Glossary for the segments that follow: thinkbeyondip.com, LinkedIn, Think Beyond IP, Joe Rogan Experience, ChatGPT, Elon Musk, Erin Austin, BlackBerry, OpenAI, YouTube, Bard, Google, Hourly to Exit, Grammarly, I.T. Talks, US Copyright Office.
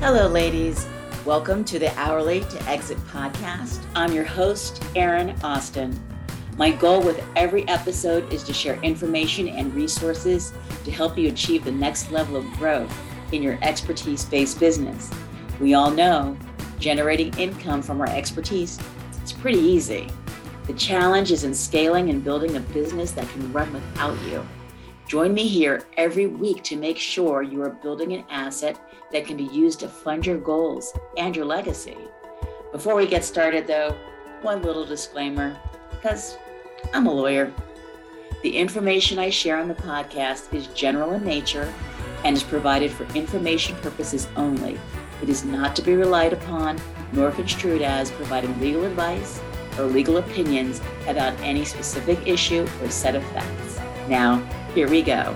Hello, ladies. Welcome to the Hourly to Exit podcast. I'm your host, Erin Austin. My goal with every episode is to share information and resources to help you achieve the next level of growth in your expertise-based business. We all know generating income from our expertise is pretty easy. The challenge is in scaling and building a business that can run without you. Join me here every week to make sure you are building an asset that can be used to fund your goals and your legacy. Before we get started though, one little disclaimer, because I'm a lawyer. The information I share on the podcast is general in nature and is provided for information purposes only. It is not to be relied upon nor construed as providing legal advice or legal opinions about any specific issue or set of facts. Now, here we go.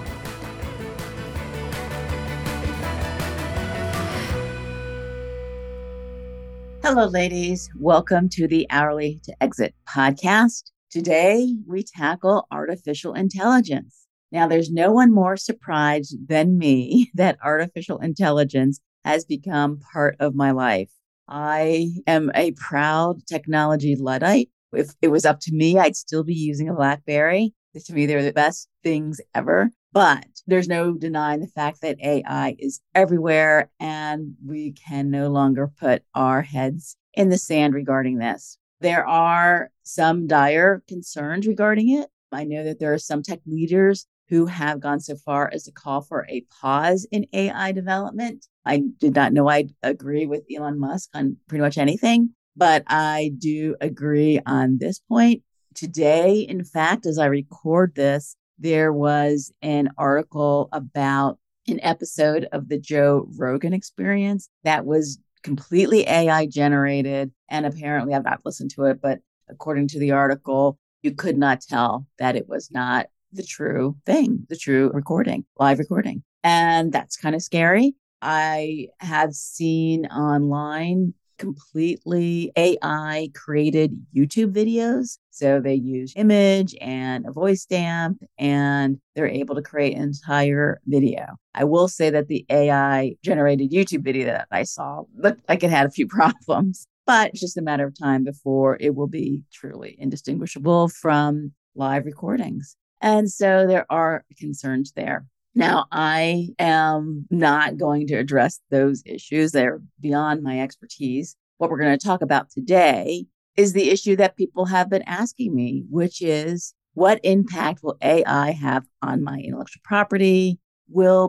Hello, ladies. Welcome to the Hourly to Exit podcast. Today, we tackle artificial intelligence. Now, there's no one more surprised than me that artificial intelligence has become part of my life. I am a proud technology Luddite. If it was up to me, I'd still be using a BlackBerry. To me, they're the best things ever. But there's no denying the fact that AI is everywhere and we can no longer put our heads in the sand regarding this. There are some dire concerns regarding it. I know that there are some tech leaders who have gone so far as to call for a pause in AI development. I did not know I'd agree with Elon Musk on pretty much anything, but I do agree on this point. Today, in fact, as I record this, there was an article about an episode of the Joe Rogan Experience that was completely AI generated. And apparently, I've not listened to it, but according to the article, you could not tell that it was not the true thing, the true recording, live recording. And that's kind of scary. I have seen online completely AI created YouTube videos. So they use image and a voice stamp, and they're able to create an entire video. I will say that the AI generated YouTube video that I saw looked like it had a few problems, but it's just a matter of time before it will be truly indistinguishable from live recordings. And so there are concerns there. Now, I am not going to address those issues. They're beyond my expertise. What we're going to talk about today is the issue that people have been asking me, which is what impact will AI have on my intellectual property? Will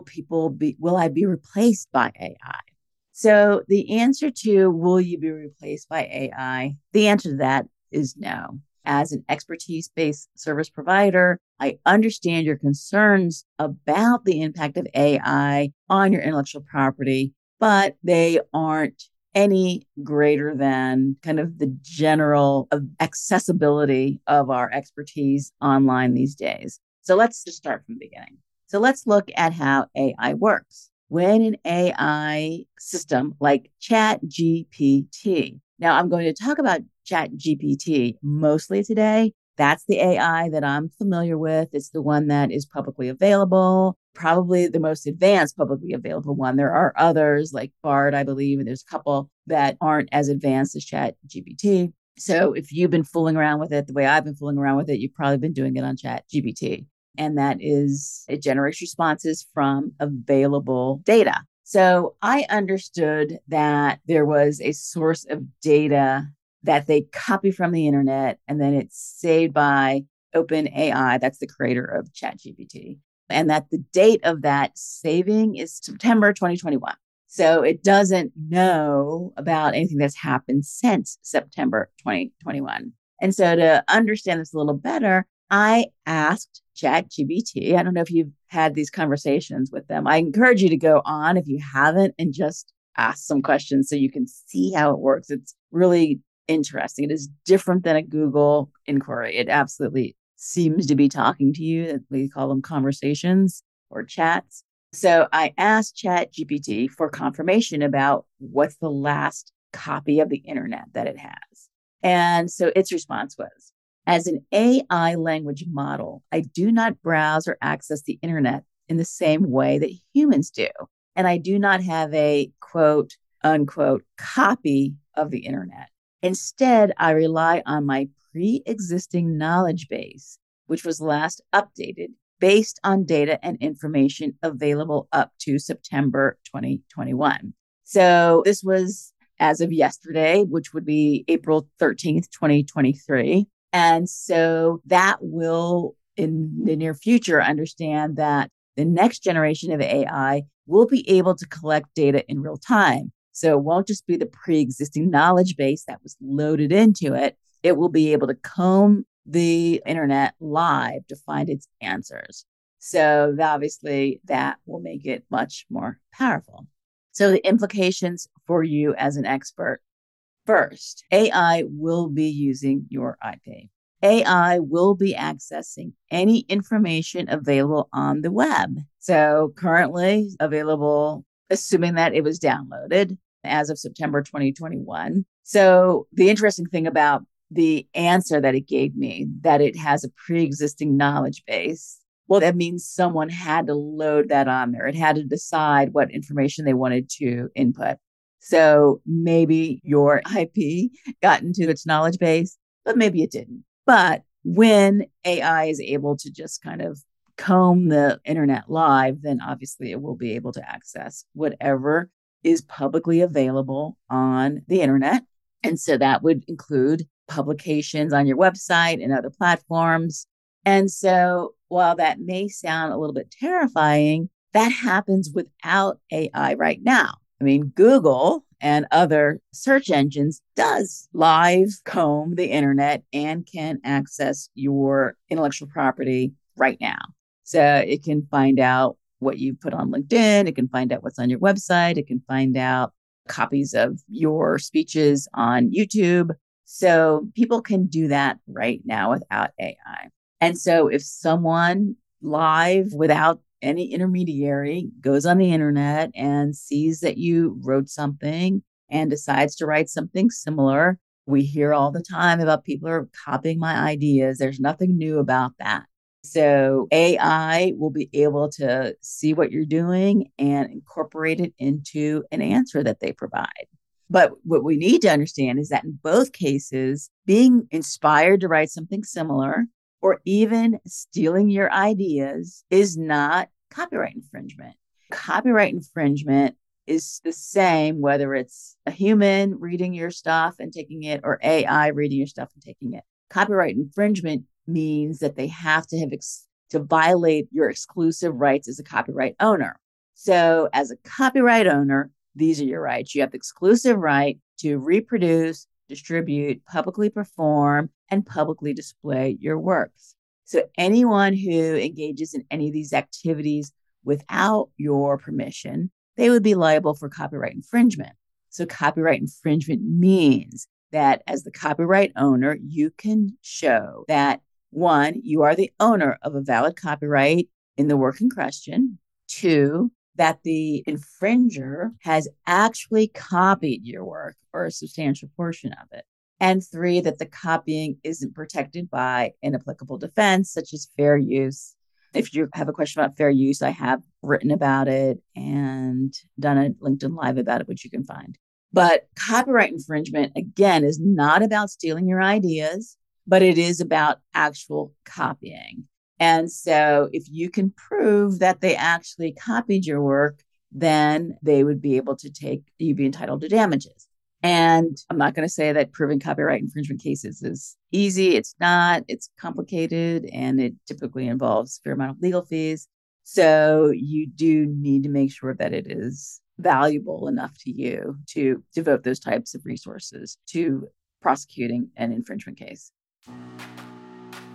I be replaced by AI? So the answer to will you be replaced by AI? The answer to that is no. As an expertise-based service provider, I understand your concerns about the impact of AI on your intellectual property, but they aren't any greater than kind of the general accessibility of our expertise online these days. So let's just start from the beginning. So let's look at how AI works. When an AI system like ChatGPT, now I'm going to talk about ChatGPT mostly today. That's the AI that I'm familiar with. It's the one that is publicly available, probably the most advanced publicly available one. There are others like Bard, I believe, and there's a couple that aren't as advanced as ChatGPT. So if you've been fooling around with it the way I've been fooling around with it, you've probably been doing it on ChatGPT. And that is, it generates responses from available data. So I understood that there was a source of data that they copy from the internet, and then it's saved by OpenAI, that's the creator of ChatGPT, and that the date of that saving is September 2021. So it doesn't know about anything that's happened since September 2021. And so to understand this a little better, I asked ChatGPT, I don't know if you've had these conversations with them. I encourage you to go on if you haven't and just ask some questions so you can see how it works. It's really interesting. It is different than a Google inquiry. It absolutely seems to be talking to you. We call them conversations or chats. So I asked ChatGPT for confirmation about what's the last copy of the internet that it has. And so its response was, as an AI language model, I do not browse or access the internet in the same way that humans do. And I do not have a, quote, unquote, copy of the internet. Instead, I rely on my pre-existing knowledge base, which was last updated based on data and information available up to September 2021. So this was as of yesterday, which would be April 13th, 2023. And so that will, in the near future, understand that the next generation of AI will be able to collect data in real time. So it won't just be the pre-existing knowledge base that was loaded into it. It will be able to comb the internet live to find its answers. So obviously that will make it much more powerful. So the implications for you as an expert. First, AI will be using your IP. AI will be accessing any information available on the web. So currently available, assuming that it was downloaded as of September 2021. So the interesting thing about the answer that it gave me, that it has a pre-existing knowledge base, well, that means someone had to load that on there. It had to decide what information they wanted to input. So maybe your IP got into its knowledge base, but maybe it didn't. But when AI is able to just kind of comb the internet live, then obviously it will be able to access whatever is publicly available on the internet. And so that would include publications on your website and other platforms. And so while that may sound a little bit terrifying, that happens without AI right now. I mean, Google and other search engines does live comb the internet and can access your intellectual property right now. So it can find out what you put on LinkedIn. It can find out what's on your website. It can find out copies of your speeches on YouTube. So people can do that right now without AI. And so if someone live without any intermediary goes on the internet and sees that you wrote something and decides to write something similar, we hear all the time about people are copying my ideas. There's nothing new about that. So AI will be able to see what you're doing and incorporate it into an answer that they provide. But what we need to understand is that in both cases, being inspired to write something similar or even stealing your ideas is not copyright infringement. Copyright infringement is the same whether it's a human reading your stuff and taking it or AI reading your stuff and taking it. Copyright infringement means that they have to have to violate your exclusive rights as a copyright owner. So as a copyright owner, these are your rights. You have the exclusive right to reproduce, distribute, publicly perform, and publicly display your works. So anyone who engages in any of these activities without your permission, they would be liable for copyright infringement. So copyright infringement means that as the copyright owner, you can show that, one, you are the owner of a valid copyright in the work in question. Two, that the infringer has actually copied your work or a substantial portion of it. And three, that the copying isn't protected by an applicable defense, such as fair use. If you have a question about fair use, I have written about it and done a LinkedIn Live about it, which you can find. But copyright infringement, again, is not about stealing your ideas, but it is about actual copying. And so if you can prove that they actually copied your work, then they would be able to you'd be entitled to damages. And I'm not going to say that proving copyright infringement cases is easy. It's not. It's complicated, and it typically involves a fair amount of legal fees. So you do need to make sure that it is valuable enough to you to devote those types of resources to prosecuting an infringement case.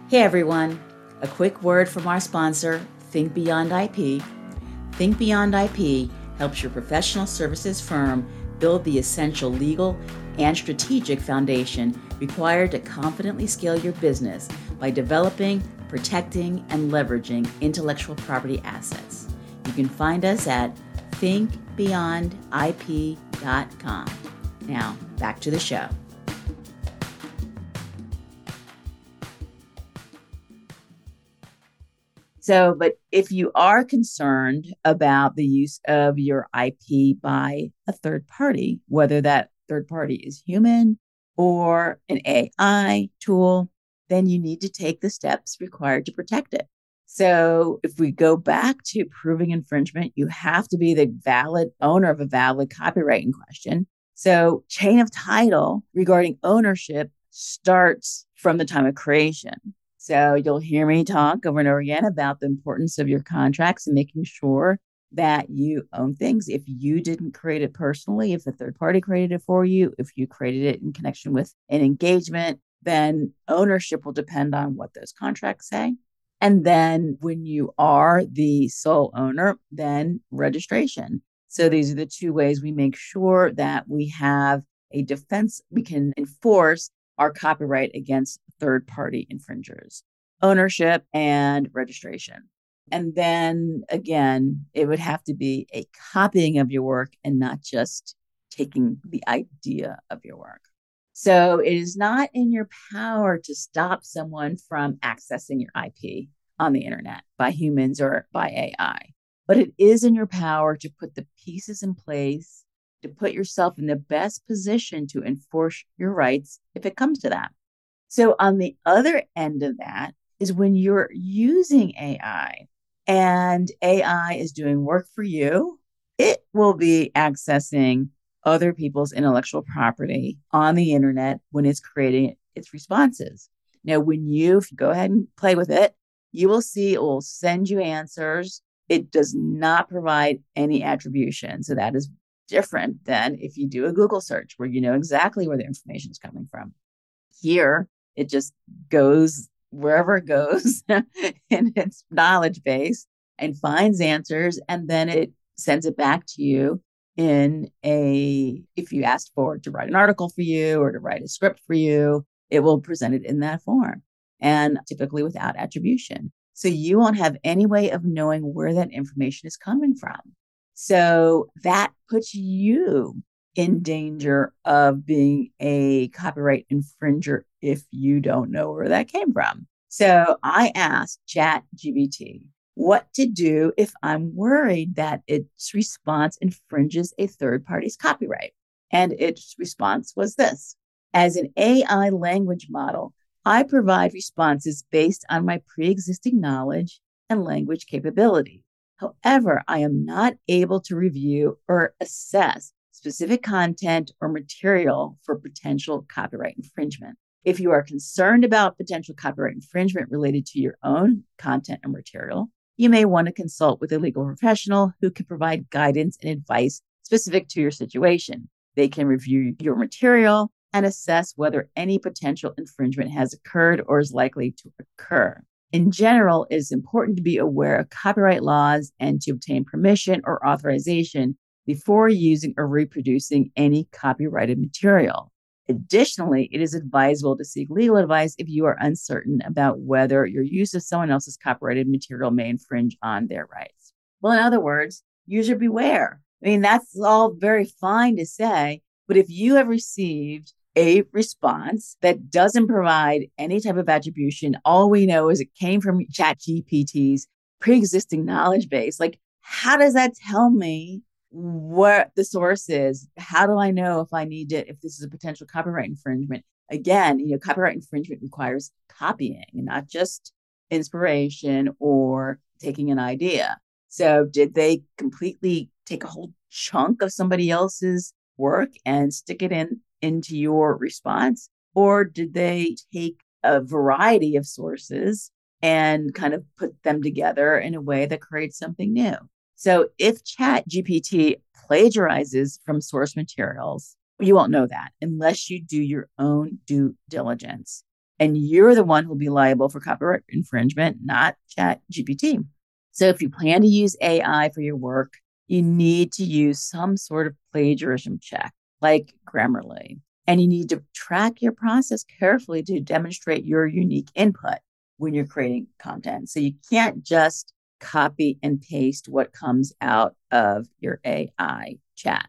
Hey, everyone. A quick word from our sponsor, Think Beyond IP. Think Beyond IP helps your professional services firm build the essential legal and strategic foundation required to confidently scale your business by developing, protecting, and leveraging intellectual property assets. You can find us at thinkbeyondip.com. Now, back to the show. So, but if you are concerned about the use of your IP by a third party, whether that third party is human or an AI tool, then you need to take the steps required to protect it. So if we go back to proving infringement, you have to be the valid owner of a valid copyright in question. So chain of title regarding ownership starts from the time of creation. So you'll hear me talk over and over again about the importance of your contracts and making sure that you own things. If you didn't create it personally, if the third party created it for you, if you created it in connection with an engagement, then ownership will depend on what those contracts say. And then when you are the sole owner, then registration. So these are the two ways we make sure that we have a defense. We can enforce our copyright against third-party infringers, ownership and registration. And then again, it would have to be a copying of your work and not just taking the idea of your work. So it is not in your power to stop someone from accessing your IP on the internet by humans or by AI, but it is in your power to put the pieces in place to put yourself in the best position to enforce your rights if it comes to that. So on the other end of that is when you're using AI and AI is doing work for you, it will be accessing other people's intellectual property on the internet when it's creating its responses. Now, when you go ahead and play with it, you will see it will send you answers. It does not provide any attribution. So that is different than if you do a Google search where you know exactly where the information is coming from. Here, it just goes wherever it goes in its knowledge base and finds answers, and then it sends it back to you if you asked for it to write an article for you or to write a script for you, it will present it in that form and typically without attribution. So you won't have any way of knowing where that information is coming from. So that puts you in danger of being a copyright infringer if you don't know where that came from. So I asked ChatGPT what to do if I'm worried that its response infringes a third party's copyright. And its response was this: as an AI language model, I provide responses based on my pre-existing knowledge and language capability. However, I am not able to review or assess specific content or material for potential copyright infringement. If you are concerned about potential copyright infringement related to your own content and material, you may want to consult with a legal professional who can provide guidance and advice specific to your situation. They can review your material and assess whether any potential infringement has occurred or is likely to occur. In general, it is important to be aware of copyright laws and to obtain permission or authorization before using or reproducing any copyrighted material. Additionally, it is advisable to seek legal advice if you are uncertain about whether your use of someone else's copyrighted material may infringe on their rights. Well, in other words, user beware. I mean, that's all very fine to say, but if you have received a response that doesn't provide any type of attribution, all we know is it came from ChatGPT's pre-existing knowledge base. Like, how does that tell me what the source is? How do I know if I need it, if this is a potential copyright infringement? Again, you know, copyright infringement requires copying and not just inspiration or taking an idea. So did they completely take a whole chunk of somebody else's work and stick it into your response? Or did they take a variety of sources and kind of put them together in a way that creates something new? So if ChatGPT plagiarizes from source materials, you won't know that unless you do your own due diligence. And you're the one who'll be liable for copyright infringement, not ChatGPT. So if you plan to use AI for your work, you need to use some sort of plagiarism check, like Grammarly. And you need to track your process carefully to demonstrate your unique input when you're creating content. So you can't just copy and paste what comes out of your AI chat.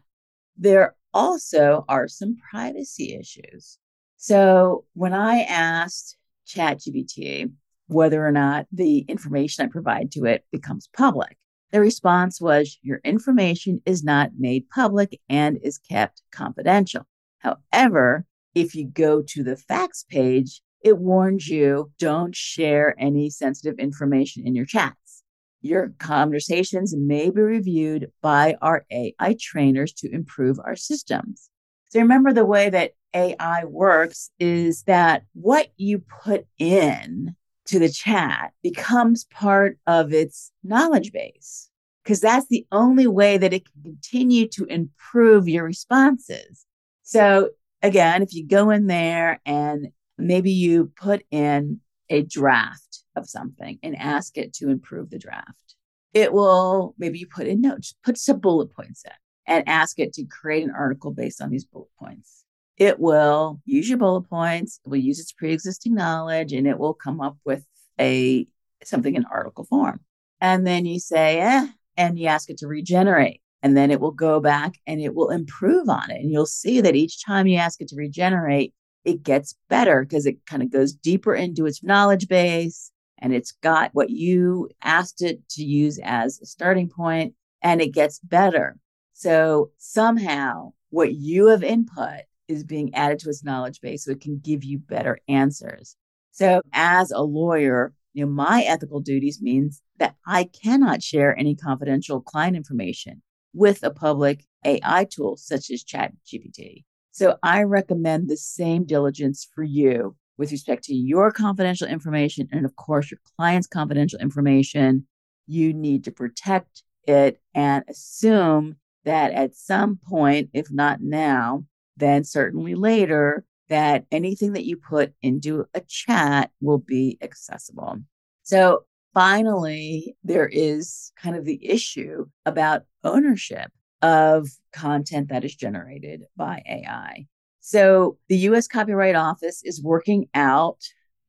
There also are some privacy issues. So when I asked ChatGPT whether or not the information I provide to it becomes public. The response was, your information is not made public and is kept confidential. However, if you go to the facts page, it warns you, don't share any sensitive information in your chats. Your conversations may be reviewed by our AI trainers to improve our systems. So remember, the way that AI works is that what you put in to the chat becomes part of its knowledge base, because that's the only way that it can continue to improve your responses. So again, if you go in there and maybe you put in a draft of something and ask it to improve the draft, it will, maybe you put in notes, put some bullet points in and ask it to create an article based on these bullet points. It will use your bullet points, it will use its pre-existing knowledge, and it will come up with something in article form. And then you say, and you ask it to regenerate. And then it will go back and it will improve on it. And you'll see that each time you ask it to regenerate, it gets better because it kind of goes deeper into its knowledge base and it's got what you asked it to use as a starting point, and it gets better. So somehow what you have input is being added to its knowledge base so it can give you better answers. So as a lawyer, my ethical duties means that I cannot share any confidential client information with a public AI tool such as ChatGPT. So I recommend the same diligence for you with respect to your confidential information and, of course, your client's confidential information. You need to protect it and assume that at some point, if not now, then certainly later, that anything that you put into a chat will be accessible. So finally, there is kind of the issue about ownership of content that is generated by AI. So the US Copyright Office is working out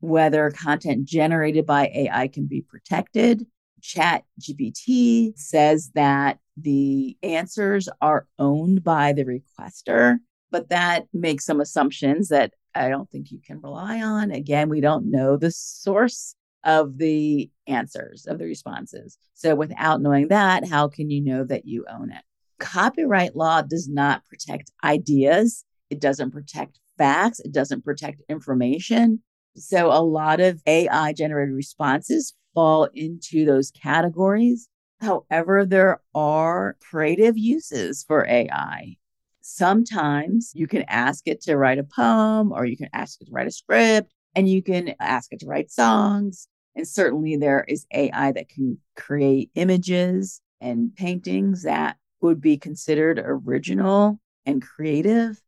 whether content generated by AI can be protected. ChatGPT says that the answers are owned by the requester, but that makes some assumptions that I don't think you can rely on. Again, we don't know the source of the answers, of the responses. So without knowing that, how can you know that you own it? Copyright law does not protect ideas. It doesn't protect facts. It doesn't protect information. So a lot of AI-generated responses fall into those categories. However, there are creative uses for AI. Sometimes you can ask it to write a poem, or you can ask it to write a script, and you can ask it to write songs. And certainly there is AI that can create images and paintings that would be considered original and creative.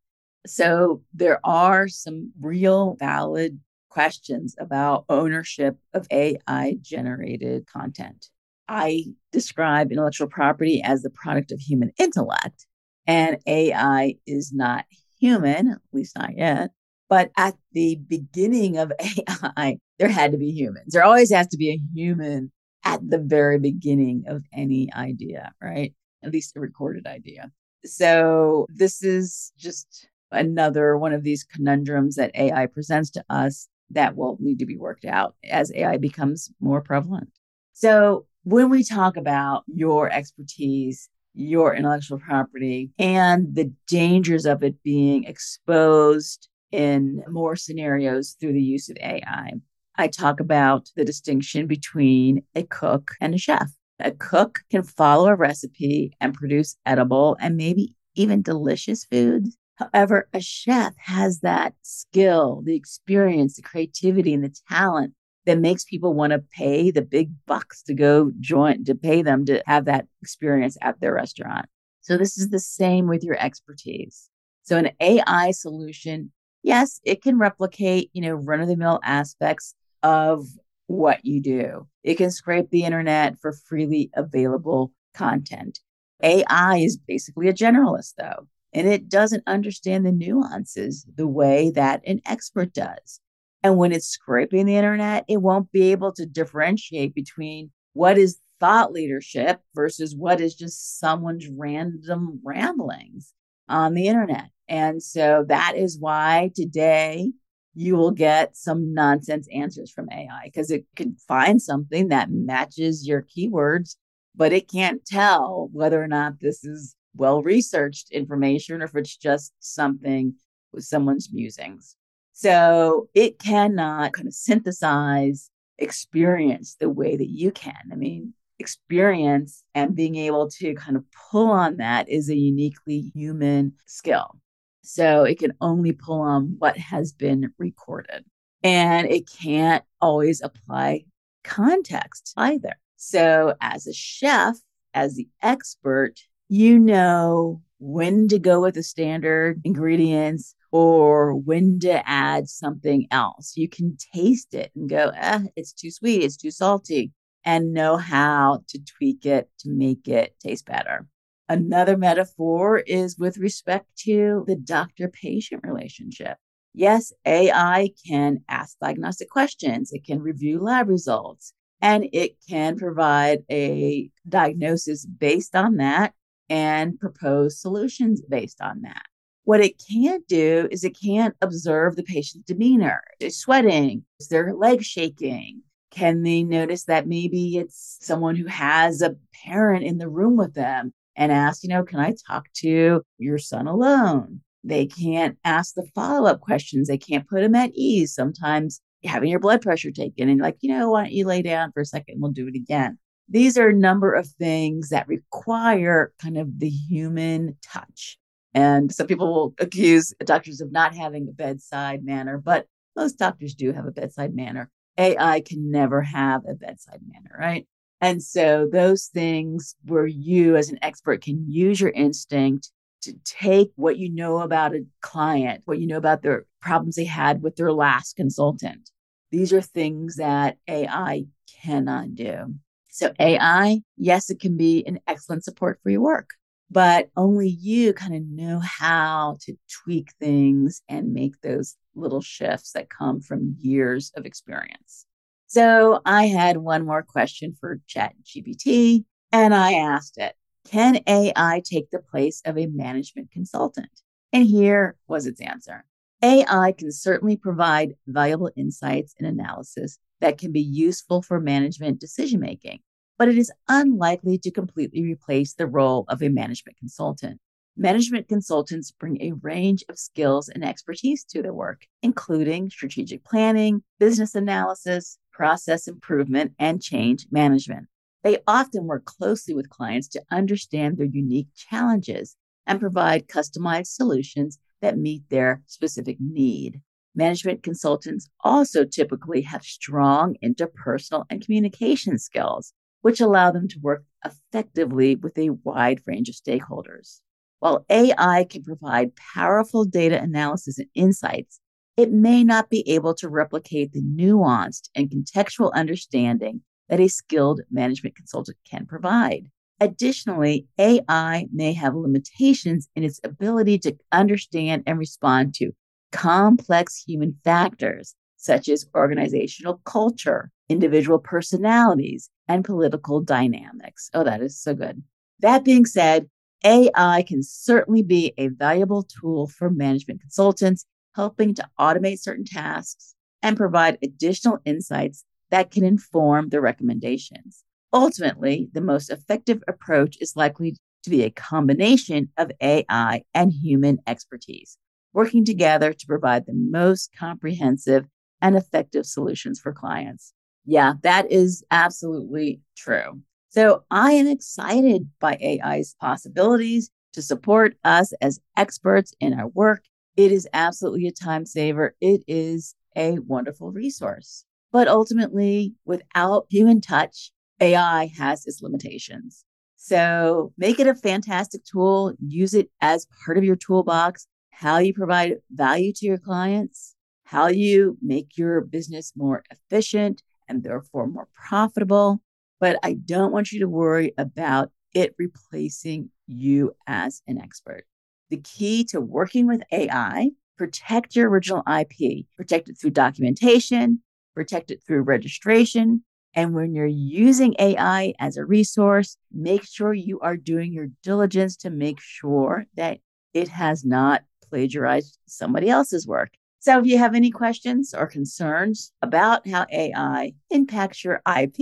So there are some real valid questions about ownership of AI-generated content. I describe intellectual property as the product of human intellect, and AI is not human, at least not yet. But at the beginning of AI, there had to be humans. There always has to be a human at the very beginning of any idea, right? At least a recorded idea. So this is just another one of these conundrums that AI presents to us that will need to be worked out as AI becomes more prevalent. So when we talk about your expertise, your intellectual property, and the dangers of it being exposed in more scenarios through the use of AI, I talk about the distinction between a cook and a chef. A cook can follow a recipe and produce edible and maybe even delicious foods. However, a chef has that skill, the experience, the creativity, and the talent that makes people want to pay the big bucks to go join, to pay them to have that experience at their restaurant. So this is the same with your expertise. So an AI solution, yes, it can replicate, run-of-the-mill aspects of what you do. It can scrape the internet for freely available content. AI is basically a generalist, though, and it doesn't understand the nuances the way that an expert does. And when it's scraping the internet, it won't be able to differentiate between what is thought leadership versus what is just someone's random ramblings on the internet. And so that is why today you will get some nonsense answers from AI because it could find something that matches your keywords, but it can't tell whether or not this is well-researched information or if it's just something with someone's musings. So it cannot kind of synthesize experience the way that you can. I mean, experience and being able to kind of pull on that is a uniquely human skill. So it can only pull on what has been recorded. And it can't always apply context either. So as a chef, as the expert, you know when to go with the standard ingredients or when to add something else. You can taste it and go, it's too sweet, it's too salty, and know how to tweak it to make it taste better. Another metaphor is with respect to the doctor-patient relationship. Yes, AI can ask diagnostic questions. It can review lab results, and it can provide a diagnosis based on that and propose solutions based on that. What it can't do is it can't observe the patient's demeanor. Is sweating? Is their leg shaking? Can they notice that maybe it's someone who has a parent in the room with them and ask, can I talk to your son alone? They can't ask the follow-up questions. They can't put them at ease. Sometimes having your blood pressure taken and why don't you lay down for a second? We'll do it again. These are a number of things that require kind of the human touch. And some people will accuse doctors of not having a bedside manner, but most doctors do have a bedside manner. AI can never have a bedside manner, right? And so those things where you as an expert can use your instinct to take what you know about a client, what you know about their problems they had with their last consultant. These are things that AI cannot do. So AI, yes, it can be an excellent support for your work, but only you kind of know how to tweak things and make those little shifts that come from years of experience. So I had one more question for ChatGPT, and I asked it, can AI take the place of a management consultant? And here was its answer. AI can certainly provide valuable insights and analysis that can be useful for management decision-making, but it is unlikely to completely replace the role of a management consultant. Management consultants bring a range of skills and expertise to their work, including strategic planning, business analysis, process improvement, and change management. They often work closely with clients to understand their unique challenges and provide customized solutions that meet their specific need. Management consultants also typically have strong interpersonal and communication skills, which allow them to work effectively with a wide range of stakeholders. While AI can provide powerful data analysis and insights, it may not be able to replicate the nuanced and contextual understanding that a skilled management consultant can provide. Additionally, AI may have limitations in its ability to understand and respond to complex human factors, such as organizational culture, individual personalities, and political dynamics. Oh, that is so good. That being said, AI can certainly be a valuable tool for management consultants, helping to automate certain tasks and provide additional insights that can inform the recommendations. Ultimately, the most effective approach is likely to be a combination of AI and human expertise, working together to provide the most comprehensive and effective solutions for clients. Yeah, that is absolutely true. So I am excited by AI's possibilities to support us as experts in our work. It is absolutely a time saver. It is a wonderful resource. But ultimately, without human touch, AI has its limitations. So make it a fantastic tool. Use it as part of your toolbox. How you provide value to your clients, how you make your business more efficient and therefore more profitable. But I don't want you to worry about it replacing you as an expert. The key to working with AI, protect your original IP, protect it through documentation, protect it through registration. And when you're using AI as a resource, make sure you are doing your diligence to make sure that it has not plagiarized somebody else's work. So if you have any questions or concerns about how AI impacts your IP,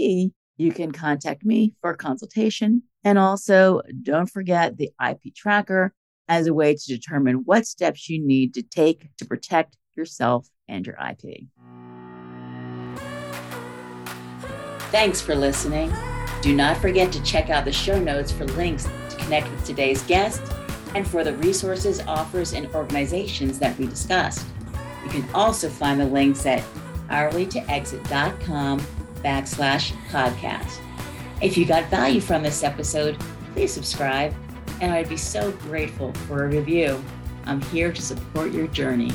you can contact me for a consultation. And also, don't forget the IP tracker as a way to determine what steps you need to take to protect yourself and your IP. Thanks for listening. Do not forget to check out the show notes for links to connect with today's guest and for the resources, offers, and organizations that we discussed. You can also find the links at hourlytoexit.com/podcast. If you got value from this episode, please subscribe, and I'd be so grateful for a review. I'm here to support your journey.